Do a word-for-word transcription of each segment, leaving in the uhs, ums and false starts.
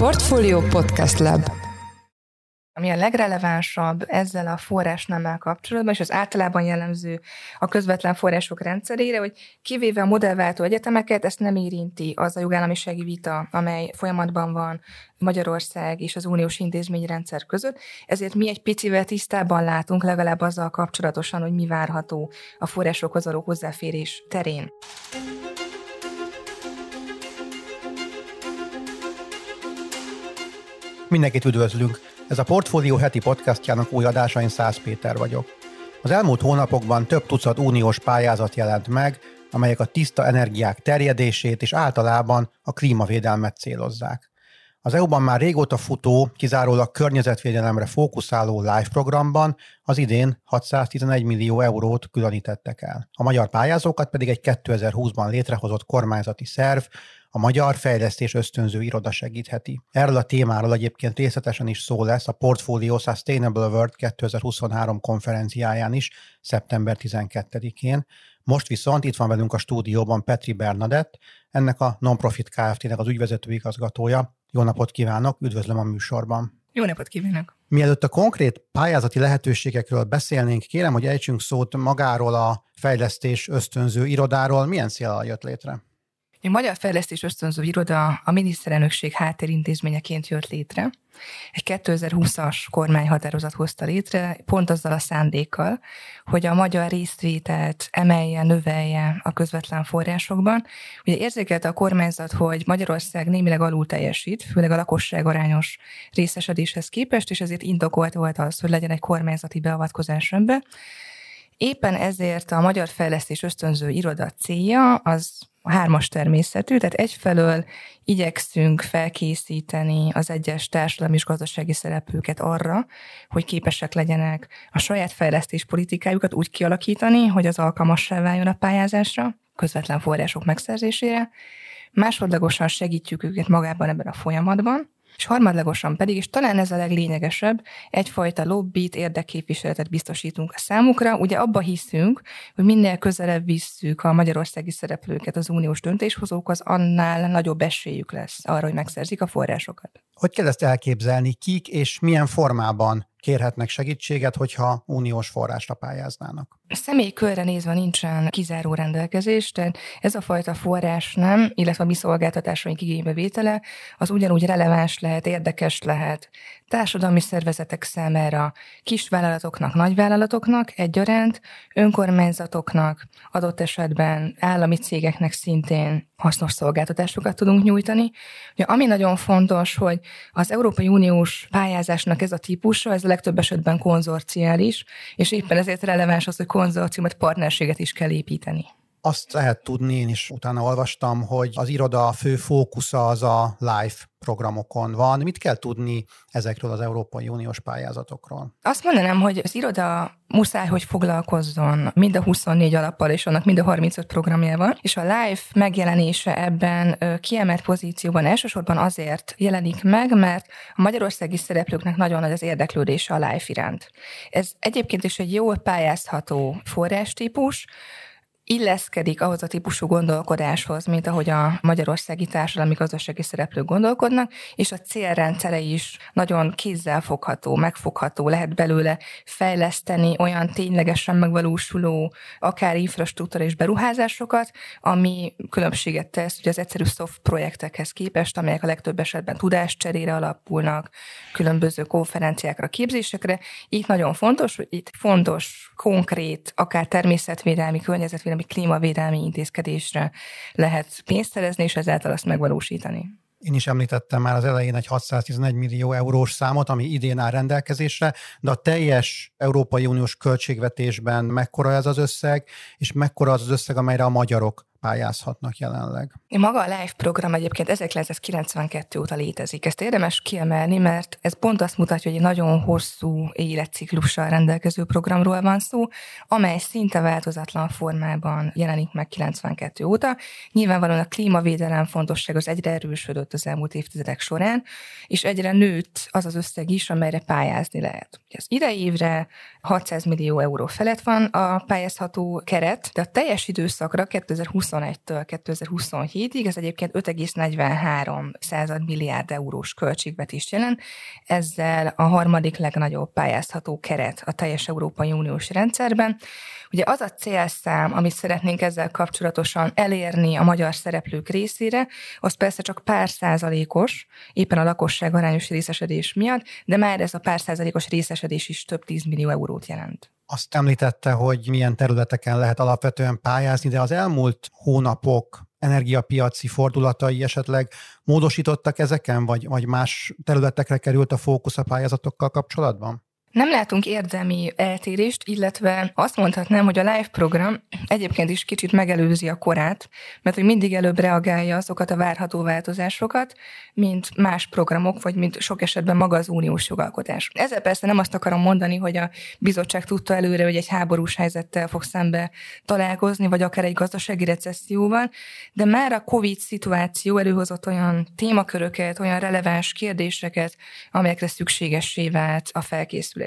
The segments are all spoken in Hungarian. Portfolio Podcast Lab. Ami a legrelevánsabb ezzel a forrásnemmel kapcsolatban, és az általában jellemző a közvetlen források rendszerére, hogy kivéve a modellváltó egyetemeket, ezt nem érinti az a jogállamisági vita, amely folyamatban van Magyarország és az uniós intézményrendszer között, ezért mi egy picivel tisztában látunk legalább azzal kapcsolatosan, hogy mi várható a forrásokhoz való hozzáférés terén. Mindenkit üdvözlünk! Ez a Portfolio heti podcastjának új adása, én Szász Péter vagyok. Az elmúlt hónapokban több tucat uniós pályázat jelent meg, amelyek a tiszta energiák terjedését és általában a klímavédelmet célozzák. Az é u-ban már régóta futó, kizárólag környezetvédelemre fókuszáló LIFE programban az idén hatszáztizenegy millió eurót különítettek el. A magyar pályázókat pedig egy kétezer-húszban létrehozott kormányzati szerv, a Magyar Fejlesztésösztönző Iroda segítheti. Erről a témáról egyébként részletesen is szó lesz a Portfolio Sustainable World kétezer-huszonhárom konferenciáján is, szeptember tizenkettedikén. Most viszont itt van velünk a stúdióban Petri Bernadett, ennek a Nonprofit Kft-nek az ügyvezető igazgatója. Jó napot kívánok, üdvözlöm a műsorban. Jó napot kívánok. Mielőtt a konkrét pályázati lehetőségekről beszélnénk, kérem, hogy ejtsünk szót magáról a Fejlesztés Ösztönző Irodáról. Milyen céllal jött létre? A Magyar Fejlesztésösztönző Iroda a miniszterelnökség háttérintézményeként jött létre. Egy kétezer-húszas kormányhatározat hozta létre, pont azzal a szándékkal, hogy a magyar résztvételt emelje, növelje a közvetlen forrásokban. Ugye érzékelte a kormányzat, hogy Magyarország némileg alul teljesít, főleg a lakosság arányos részesedéshez képest, és ezért indokolt volt az, hogy legyen egy kormányzati beavatkozás önbe. Éppen ezért a Magyar Fejlesztésösztönző Iroda célja az a hármas természetű, tehát egyfelől igyekszünk felkészíteni az egyes társadalmi és gazdasági szereplőket arra, hogy képesek legyenek a saját fejlesztéspolitikájukat úgy kialakítani, hogy az alkalmassá váljon a pályázásra, közvetlen források megszerzésére. Másodlagosan segítjük őket magában ebben a folyamatban, és harmadlagosan pedig, és talán ez a leglényegesebb, egyfajta lobbit, érdekképviseletet biztosítunk a számukra. Ugye abba hiszünk, hogy minél közelebb visszük a magyarországi szereplőket az uniós döntéshozókhoz, annál nagyobb esélyük lesz arra, hogy megszerzik a forrásokat. Hogy kell ezt elképzelni, kik és milyen formában kérhetnek segítséget, hogyha uniós forrásra pályáznának? A személyi körre nézve nincsen kizáró rendelkezés, tehát ez a fajta forrás nem, illetve a mi szolgáltatásaink igénybevétele, az ugyanúgy releváns lehet, érdekes lehet társadalmi szervezetek számára, kisvállalatoknak, nagyvállalatoknak egyaránt, önkormányzatoknak, adott esetben állami cégeknek szintén hasznos szolgáltatásokat tudunk nyújtani. Ugye, ami nagyon fontos, hogy az Európai Uniós pályázásnak ez a típusa, ez a legtöbb esetben konzorciális, és éppen ezért releváns az, hogy konzorciumot, partnerséget is kell építeni. Azt lehet tudni, én is utána olvastam, hogy az iroda fő fókusza az a LIFE programokon van. Mit kell tudni ezekről az Európai Uniós pályázatokról? Azt mondanám, hogy az iroda muszáj, hogy foglalkozzon mind a huszonnégy alappal és annak mind a harmincöt programjával, és a LIFE megjelenése ebben kiemelt pozícióban elsősorban azért jelenik meg, mert a magyarországi szereplőknek nagyon nagy az érdeklődése a LIFE iránt. Ez egyébként is egy jól pályázható forrástípus, illeszkedik ahhoz a típusú gondolkodáshoz, mint ahogy a magyarországi társadalmi gazdasági szereplők gondolkodnak, és a célrendszere is nagyon kézzelfogható, megfogható, lehet belőle fejleszteni olyan ténylegesen megvalósuló, akár infrastrukturális beruházásokat, ami különbséget tesz ugye az egyszerű soft projektekhez képest, amelyek a legtöbb esetben tudáscserére alapulnak, különböző konferenciákra, képzésekre. Itt nagyon fontos, hogy itt fontos, konkrét, akár természetvédelmi, környezetvédelmi, klímavédelmi intézkedésre lehet pénzt szerezni, és ezáltal azt megvalósítani. Én is említettem már az elején egy hatszáztizenegy millió eurós számot, ami idén áll rendelkezésre, de a teljes Európai Uniós költségvetésben mekkora ez az összeg, és mekkora az az összeg, amelyre a magyarok pályázhatnak jelenleg? Maga a LIFE program egyébként ezerkilencszázkilencvenkettő óta létezik. Ezt érdemes kiemelni, mert ez pont azt mutatja, hogy egy nagyon hosszú életciklussal rendelkező programról van szó, amely szinte változatlan formában jelenik meg kilencvenkettő óta. Nyilvánvalóan a klímavédelem fontosság az egyre erősödött az elmúlt évtizedek során, és egyre nőtt az az összeg is, amelyre pályázni lehet. Az idei évre hatszáz millió euró felett van a pályázható keret, de a teljes időszakra 2020 kétezer-huszonegytől kétezer-huszonhétig, ez egyébként öt egész negyvenhárom század milliárd eurós költségvetést jelent, ezzel a harmadik legnagyobb pályázható keret a teljes Európai Uniós rendszerben. Ugye az a célszám, amit szeretnénk ezzel kapcsolatosan elérni a magyar szereplők részére, az persze csak pár százalékos, éppen a lakosság arányos részesedés miatt, de már ez a pár százalékos részesedés is több tízmillió eurót jelent. Azt említette, hogy milyen területeken lehet alapvetően pályázni, de az elmúlt hónapok energiapiaci fordulatai esetleg módosítottak ezeken, vagy, vagy más területekre került a fókusz a pályázatokkal kapcsolatban? Nem látunk érdemi eltérést, illetve azt mondhatnám, hogy a LIFE program egyébként is kicsit megelőzi a korát, mert hogy mindig előbb reagálja azokat a várható változásokat, mint más programok, vagy mint sok esetben maga az uniós jogalkotás. Ezzel persze nem azt akarom mondani, hogy a bizottság tudta előre, hogy egy háborús helyzettel fog szembe találkozni, vagy akár egy gazdasági recesszióval, de már a Covid szituáció előhozott olyan témaköröket, olyan releváns kérdéseket, amelyekre szükségessé vált a felkészülés.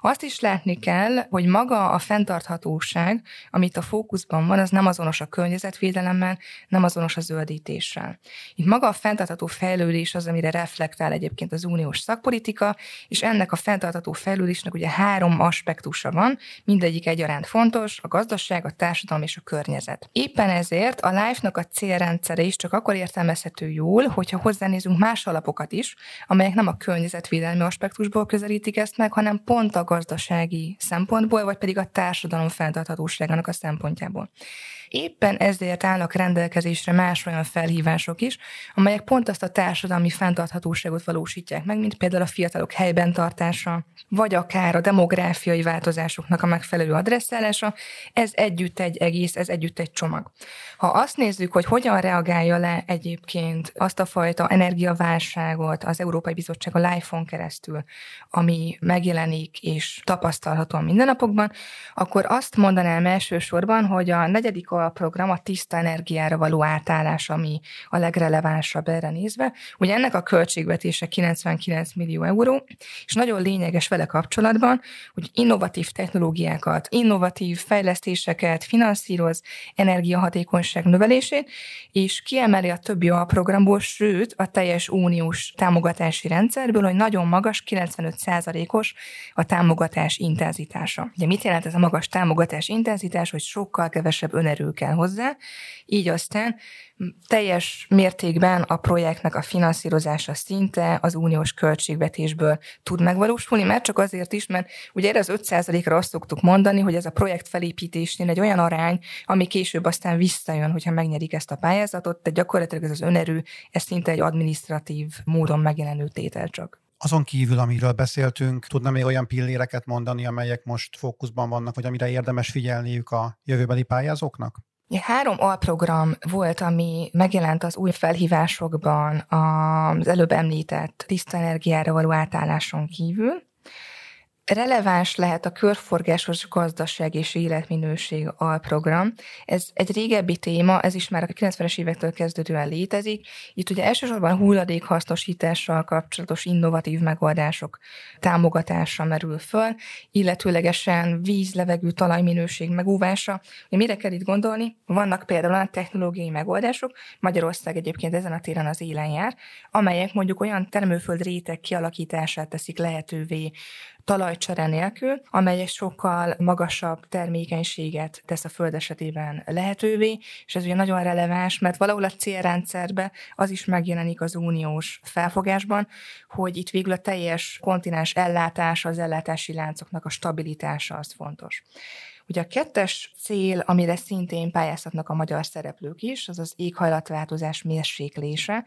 Azt is látni kell, hogy maga a fenntarthatóság, amit a fókuszban van, az nem azonos a környezetvédelemmel, nem azonos a zöldítéssel. Itt maga a fenntartható fejlődés az, amire reflektál egyébként az uniós szakpolitika, és ennek a fenntartható fejlődésnek ugye három aspektusa van, mindegyik egyaránt fontos, a gazdaság, a társadalom és a környezet. Éppen ezért a LIFE-nak a célrendszere is csak akkor értelmezhető jól, hogyha hozzánézünk más alapokat is, amelyek nem a környezetvédelmi aspektusból közelítik ezt meg, hanem pont a gazdasági szempontból, vagy pedig a társadalom fenntarthatóságának a szempontjából. Éppen ezért állnak rendelkezésre más olyan felhívások is, amelyek pont azt a társadalmi fenntarthatóságot valósítják meg, mint például a fiatalok helyben tartása, vagy akár a demográfiai változásoknak a megfelelő adresszálása. Ez együtt egy egész, ez együtt egy csomag. Ha azt nézzük, hogy hogyan reagálja le egyébként azt a fajta energiaválságot az Európai Bizottság a LIFE-on keresztül, ami megjelenik és tapasztalható a mindennapokban, akkor azt mondanám elsősorban, hogy a negyedik a program a tiszta energiára való átállás, ami a legrelevánsabb erre nézve. Ugye ennek a költségvetése kilencvenkilenc millió euró, és nagyon lényeges vele kapcsolatban, hogy innovatív technológiákat, innovatív fejlesztéseket finanszíroz, energiahatékonyság növelését, és kiemeli a többi a programból, sőt a teljes uniós támogatási rendszerből, hogy nagyon magas, kilencvenöt százalékos a támogatás intenzitása. Ugye mit jelent ez a magas támogatás intenzitás, hogy sokkal kevesebb önerő kell hozzá, így aztán teljes mértékben a projektnek a finanszírozása szinte az uniós költségvetésből tud megvalósulni, mert csak azért is, mert ugye erre az öt százalékra azt szoktuk mondani, hogy ez a projekt felépítésnél egy olyan arány, ami később aztán visszajön, hogyha megnyerik ezt a pályázatot, de gyakorlatilag ez az önerő, ez szinte egy adminisztratív módon megjelenő tétel csak. Azon kívül, amiről beszéltünk, tudna még olyan pilléreket mondani, amelyek most fókuszban vannak, vagy amire érdemes figyelniük a jövőbeli pályázóknak? Három alprogram volt, ami megjelent az új felhívásokban az előbb említett tiszta energiára való átálláson kívül. Releváns lehet a körforgásos gazdaság és életminőség alprogram. Ez egy régebbi téma, ez is már a kilencvenes évektől kezdődően létezik. Itt ugye elsősorban hulladékhasznosítással kapcsolatos innovatív megoldások támogatása merül föl, illetőlegesen víz, levegő, talajminőség megóvása. Mire kell itt gondolni? Vannak például olyan technológiai megoldások, Magyarország egyébként ezen a téren az élen jár, amelyek mondjuk olyan termőföld réteg kialakítását teszik lehetővé, talajcsere nélkül, amely sokkal magasabb termékenységet tesz a föld esetében lehetővé, és ez ugye nagyon releváns, mert valahol a célrendszerbe az is megjelenik az uniós felfogásban, hogy itt végül a teljes kontinens ellátása, az ellátási láncoknak a stabilitása az fontos. Ugye a kettes cél, amire szintén pályázhatnak a magyar szereplők is, az az éghajlatváltozás mérséklése,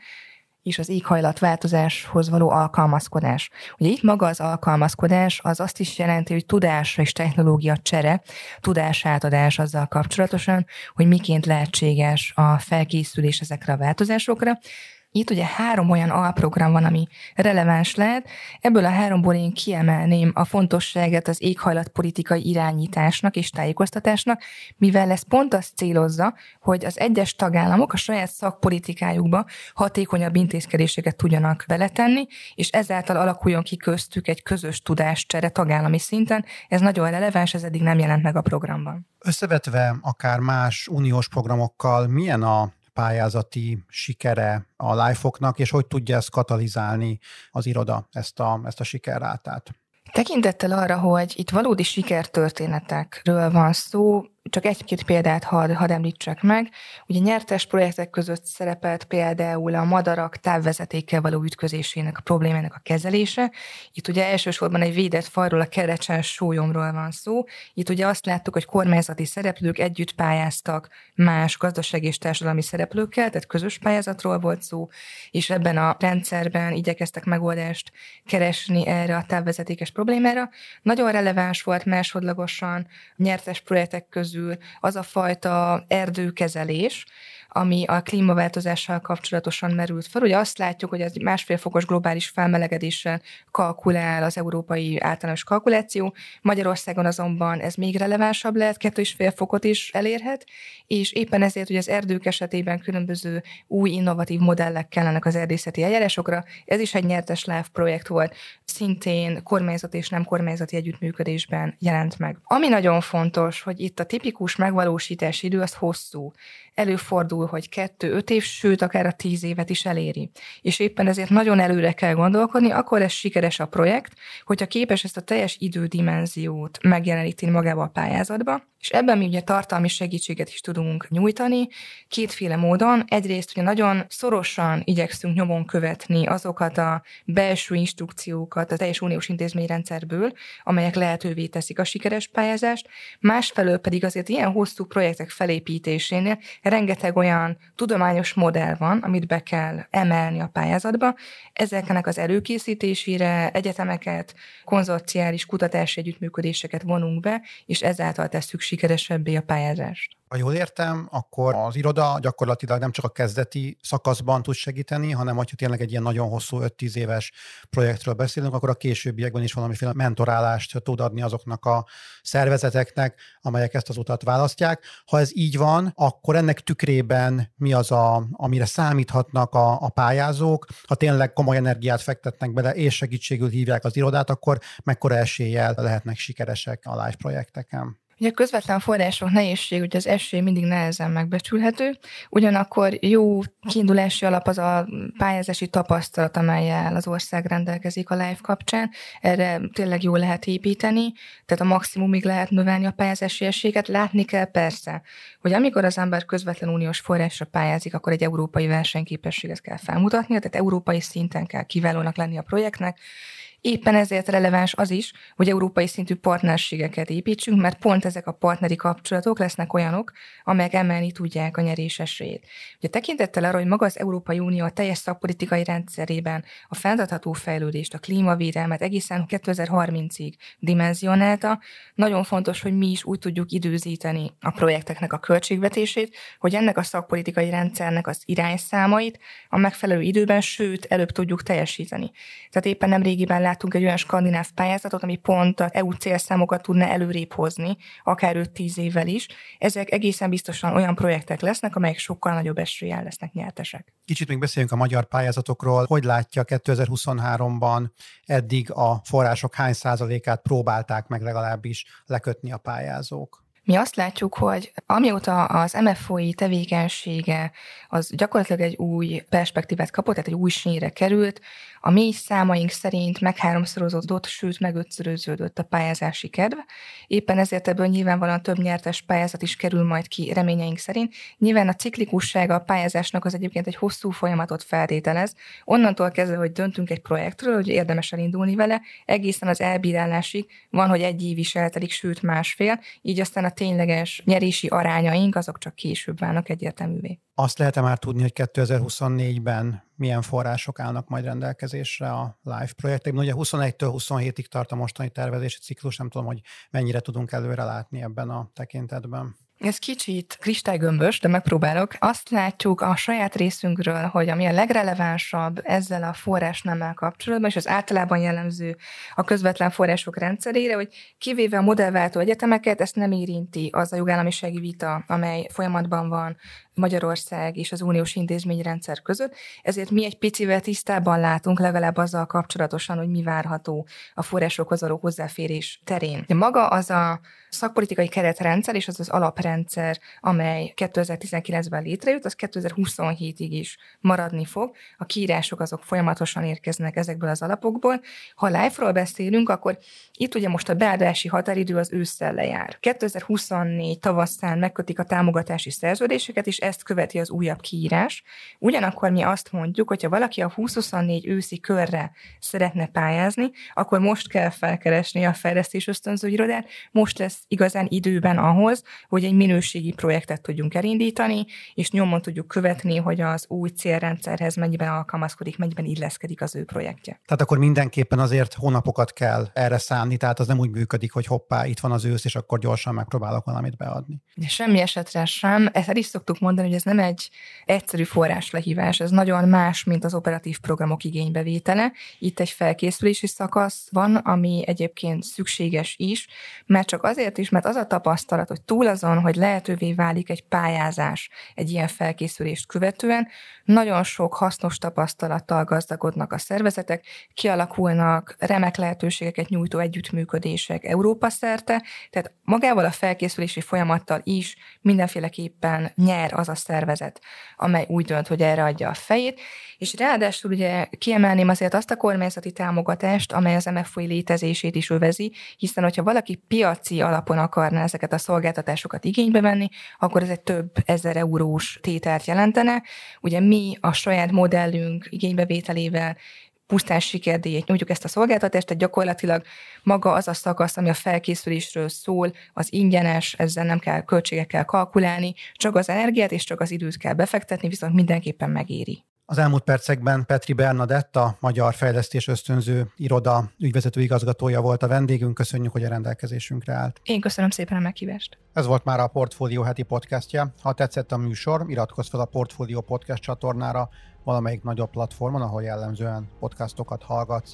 és az éghajlatváltozáshoz való alkalmazkodás. Ugye itt maga az alkalmazkodás az azt is jelenti, hogy tudásra és technológia csere, tudásátadás azzal kapcsolatosan, hogy miként lehetséges a felkészülés ezekre a változásokra. Itt ugye három olyan alprogram van, ami releváns lehet. Ebből a háromból én kiemelném a fontosságát az éghajlatpolitikai irányításnak és tájékoztatásnak, mivel ez pont azt célozza, hogy az egyes tagállamok a saját szakpolitikájukba hatékonyabb intézkedéseket tudjanak beletenni, és ezáltal alakuljon ki köztük egy közös tudáscsere tagállami szinten. Ez nagyon releváns, ez eddig nem jelent meg a programban. Összevetve akár más uniós programokkal, milyen a pályázati sikere a LIFE-oknak, és hogy tudja ezt katalizálni az iroda, ezt a, ezt a sikerrátát? Tekintettel arra, hogy itt valódi sikertörténetekről van szó, csak egy-két példát hadd had említsek meg. Ugye nyertes projektek között szerepelt például a madarak távvezetékkel való ütközésének a problémának a kezelése. Itt ugye elsősorban egy védett fajról, a kerecsás sólyomról van szó. Itt ugye azt láttuk, hogy kormányzati szereplők együtt pályáztak más gazdasági és társadalmi szereplőkkel, tehát közös pályázatról volt szó, és ebben a rendszerben igyekeztek megoldást keresni erre a távvezetékes problémára. Nagyon releváns volt másodlagosan nyertes projektek között az a fajta erdőkezelés, ami a klímaváltozással kapcsolatosan merült fel. Ugye azt látjuk, hogy az másfél fokos globális felmelegedéssel kalkulál az európai általános kalkuláció. Magyarországon azonban ez még relevánsabb lehet, kettő és fél fokot is elérhet, és éppen ezért, hogy az erdők esetében különböző új innovatív modellek kellenek az erdészeti eljárásokra. Ez is egy nyertes LIFE projekt volt, szintén kormányzat és nem kormányzati együttműködésben jelent meg. Ami nagyon fontos, hogy itt a tipikus megvalósítási idő az hosszú. Előfordul, hogy kettő-öt év, sőt, akár a tíz évet is eléri. És éppen ezért nagyon előre kell gondolkodni, akkor ez sikeres a projekt, hogyha képes ezt a teljes idődimenziót megjeleníteni magába a pályázatba, és ebben mi ugye tartalmi segítséget is tudunk nyújtani, kétféle módon. Egyrészt ugye nagyon szorosan igyekszünk nyomon követni azokat a belső instrukciókat a teljes uniós intézményrendszerből, amelyek lehetővé teszik a sikeres pályázást, másfelől pedig azért ilyen hosszú projektek felépítésénél rengeteg olyan tudományos modell van, amit be kell emelni a pályázatba. Ezeknek az előkészítésére egyetemeket, konzorciális kutatási együttműködéseket vonunk be, és ezáltal tesszük sikeresebbé a pályázást. Ha jól értem, akkor az iroda gyakorlatilag nem csak a kezdeti szakaszban tud segíteni, hanem hogyha tényleg egy ilyen nagyon hosszú öt-tíz éves projektről beszélünk, akkor a későbbiekben is valamiféle mentorálást tud adni azoknak a szervezeteknek, amelyek ezt az utat választják. Ha ez így van, akkor ennek tükrében mi az, a, amire számíthatnak a, a pályázók? Ha tényleg komoly energiát fektetnek bele és segítségül hívják az irodát, akkor mekkora eséllyel lehetnek sikeresek a LIFE projekteken? Ugye a közvetlen források nehézség, ugye az esély mindig nehezen megbecsülhető, ugyanakkor jó kiindulási alap az a pályázási tapasztalat, amellyel az ország rendelkezik a LIFE kapcsán, erre tényleg jól lehet építeni, tehát a maximumig lehet növelni a pályázási esélyeket, látni kell persze, hogy amikor az ember közvetlen uniós forrásra pályázik, akkor egy európai versenyképességet kell felmutatnia, tehát európai szinten kell kiválónak lenni a projektnek. Éppen ezért releváns az is, hogy európai szintű partnerségeket építsünk, mert pont ezek a partneri kapcsolatok lesznek olyanok, amelyek emelni tudják a nyerés esélyét. Ugye tekintettel arra, hogy maga az Európai Unió a teljes szakpolitikai rendszerében a fenntartható fejlődést, a klímavédelmet egészen kétezer-harmincig dimenzionálta, nagyon fontos, hogy mi is úgy tudjuk időzíteni a projekteknek a költségvetését, hogy ennek a szakpolitikai rendszernek az irányszámait a megfelelő időben, sőt, előbb tudjuk teljesíteni. Tehát éppen nemrégiben látjuk, Láttunk egy olyan skandináv pályázatot, ami pont az é u célszámokat tudna előrébb hozni, akár öt-tíz évvel is. Ezek egészen biztosan olyan projektek lesznek, amelyek sokkal nagyobb eséllyel lesznek nyertesek. Kicsit még beszéljünk a magyar pályázatokról. Hogy látja kétezer-huszonháromban eddig a források hány százalékát próbálták meg legalábbis lekötni a pályázók? Mi azt látjuk, hogy amióta az em ef o i tevékenysége az gyakorlatilag egy új perspektívát kapott, tehát egy új sínre került, a mi számaink szerint megháromszorozódott, sőt megötszöröződött a pályázási kedv. Éppen ezért ebből nyilvánvalóan több nyertes pályázat is kerül majd ki reményeink szerint. Nyilván a ciklikussága a pályázásnak az egyébként egy hosszú folyamatot feltételez. Onnantól kezdve, hogy döntünk egy projektről, hogy érdemes elindulni vele, egészen az elbírálásig van, hogy egy év is eltelik, sőt másfél, így aztán a tényleges nyerési arányaink azok csak később válnak egyértelművé. Azt lehet-e már tudni, hogy kétezer-huszonnégyben milyen források állnak majd rendelkezésre a LIFE projektekben? Ugye huszonegytől huszonhétig tart a mostani tervezési ciklus, nem tudom, hogy mennyire tudunk előre látni ebben a tekintetben. Ez kicsit kristálygömbös, de megpróbálok. Azt látjuk a saját részünkről, hogy ami a legrelevánsabb ezzel a forrásnemmel kapcsolatban, és az általában jellemző a közvetlen források rendszerére, hogy kivéve a modellváltó egyetemeket, ezt nem érinti az a jogállamisági vita, amely folyamatban van Magyarország és az uniós intézményrendszer között, ezért mi egy picivel tisztában látunk legalább azzal kapcsolatosan, hogy mi várható a forrásokhoz való hozzáférés terén. De maga az a szakpolitikai keretrendszer és az az alaprendszer, amely kétezer-tizenkilencben létrejött, az kétezer-huszonhétig is maradni fog. A kiírások azok folyamatosan érkeznek ezekből az alapokból. Ha LIFE-ról beszélünk, akkor itt ugye most a beadási határidő az ősszel lejár. kétezer-huszonnégy tavasszán megkötik a támogatási szerződéseket, és ezt követi az újabb kiírás. Ugyanakkor mi azt mondjuk, hogyha valaki a húsz-huszonnégy őszi körre szeretne pályázni, akkor most kell felkeresni a Fejlesztésösztönző Irodát, most lesz igazán időben ahhoz, hogy egy minőségi projektet tudjunk elindítani, és nyomon tudjuk követni, hogy az új célrendszerhez mennyiben alkalmazkodik, mennyiben illeszkedik az ő projektje. Tehát akkor mindenképpen azért hónapokat kell erre szánni, tehát az nem úgy működik, hogy hoppá, itt van az ősz, és akkor gyorsan megpróbálok valamit beadni. De semmi esetre sem. Ezt el is szoktuk mondani, hogy ez nem egy egyszerű forráslehívás, ez nagyon más, mint az operatív programok igénybevétele. Itt egy felkészülési szakasz van, ami egyébként szükséges is, mert csak azért is, mert az a tapasztalat, hogy túl azon, hogy lehetővé válik egy pályázás egy ilyen felkészülést követően, nagyon sok hasznos tapasztalattal gazdagodnak a szervezetek, kialakulnak remek lehetőségeket nyújtó együttműködések Európa szerte, tehát magával a felkészülési folyamattal is mindenféleképpen nyer az a szervezet, amely úgy dönt, hogy erre adja a fejét, és ráadásul ugye kiemelném azért azt a kormányzati támogatást, amely az em ef o i létezését is övezi, hiszen hogyha valaki piaci alapon akarná ezeket a szolgáltatásokat igénybe venni, akkor ez egy több ezer eurós tételt jelentene. Ugye mi a saját modellünk igénybevételével pusztán sikerdíjat nyújtjuk ezt a szolgáltatást, tehát gyakorlatilag maga az a szakasz, ami a felkészülésről szól, az ingyenes, ezzel nem kell költségekkel kalkulálni, csak az energiát és csak az időt kell befektetni, viszont mindenképpen megéri. Az elmúlt percekben Petri Bernadett, a Magyar Fejlesztésösztönző Iroda ügyvezető igazgatója volt a vendégünk. Köszönjük, hogy a rendelkezésünkre állt. Én köszönöm szépen a meghívást. Ez volt már a Portfolio heti podcastja. Ha tetszett a műsor, iratkozz fel a Portfolio Podcast csatornára valamelyik nagyobb platformon, ahol jellemzően podcastokat hallgatsz.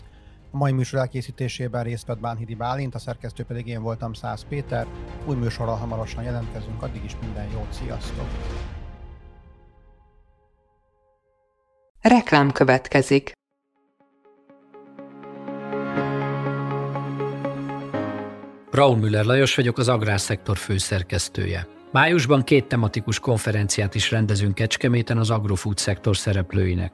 A mai műsor elkészítésében részt vett Bánhidi Bálint, a szerkesztő pedig én voltam, Szász Péter. Új műsorral hamarosan jelentkezünk, addig is minden jót, sziasztok! Reklám következik. Raúl Müller Lajos vagyok, az Agrársektor főszerkesztője. Májusban két tematikus konferenciát is rendezünk Kecskeméten az Agro Food szektor szereplőinek.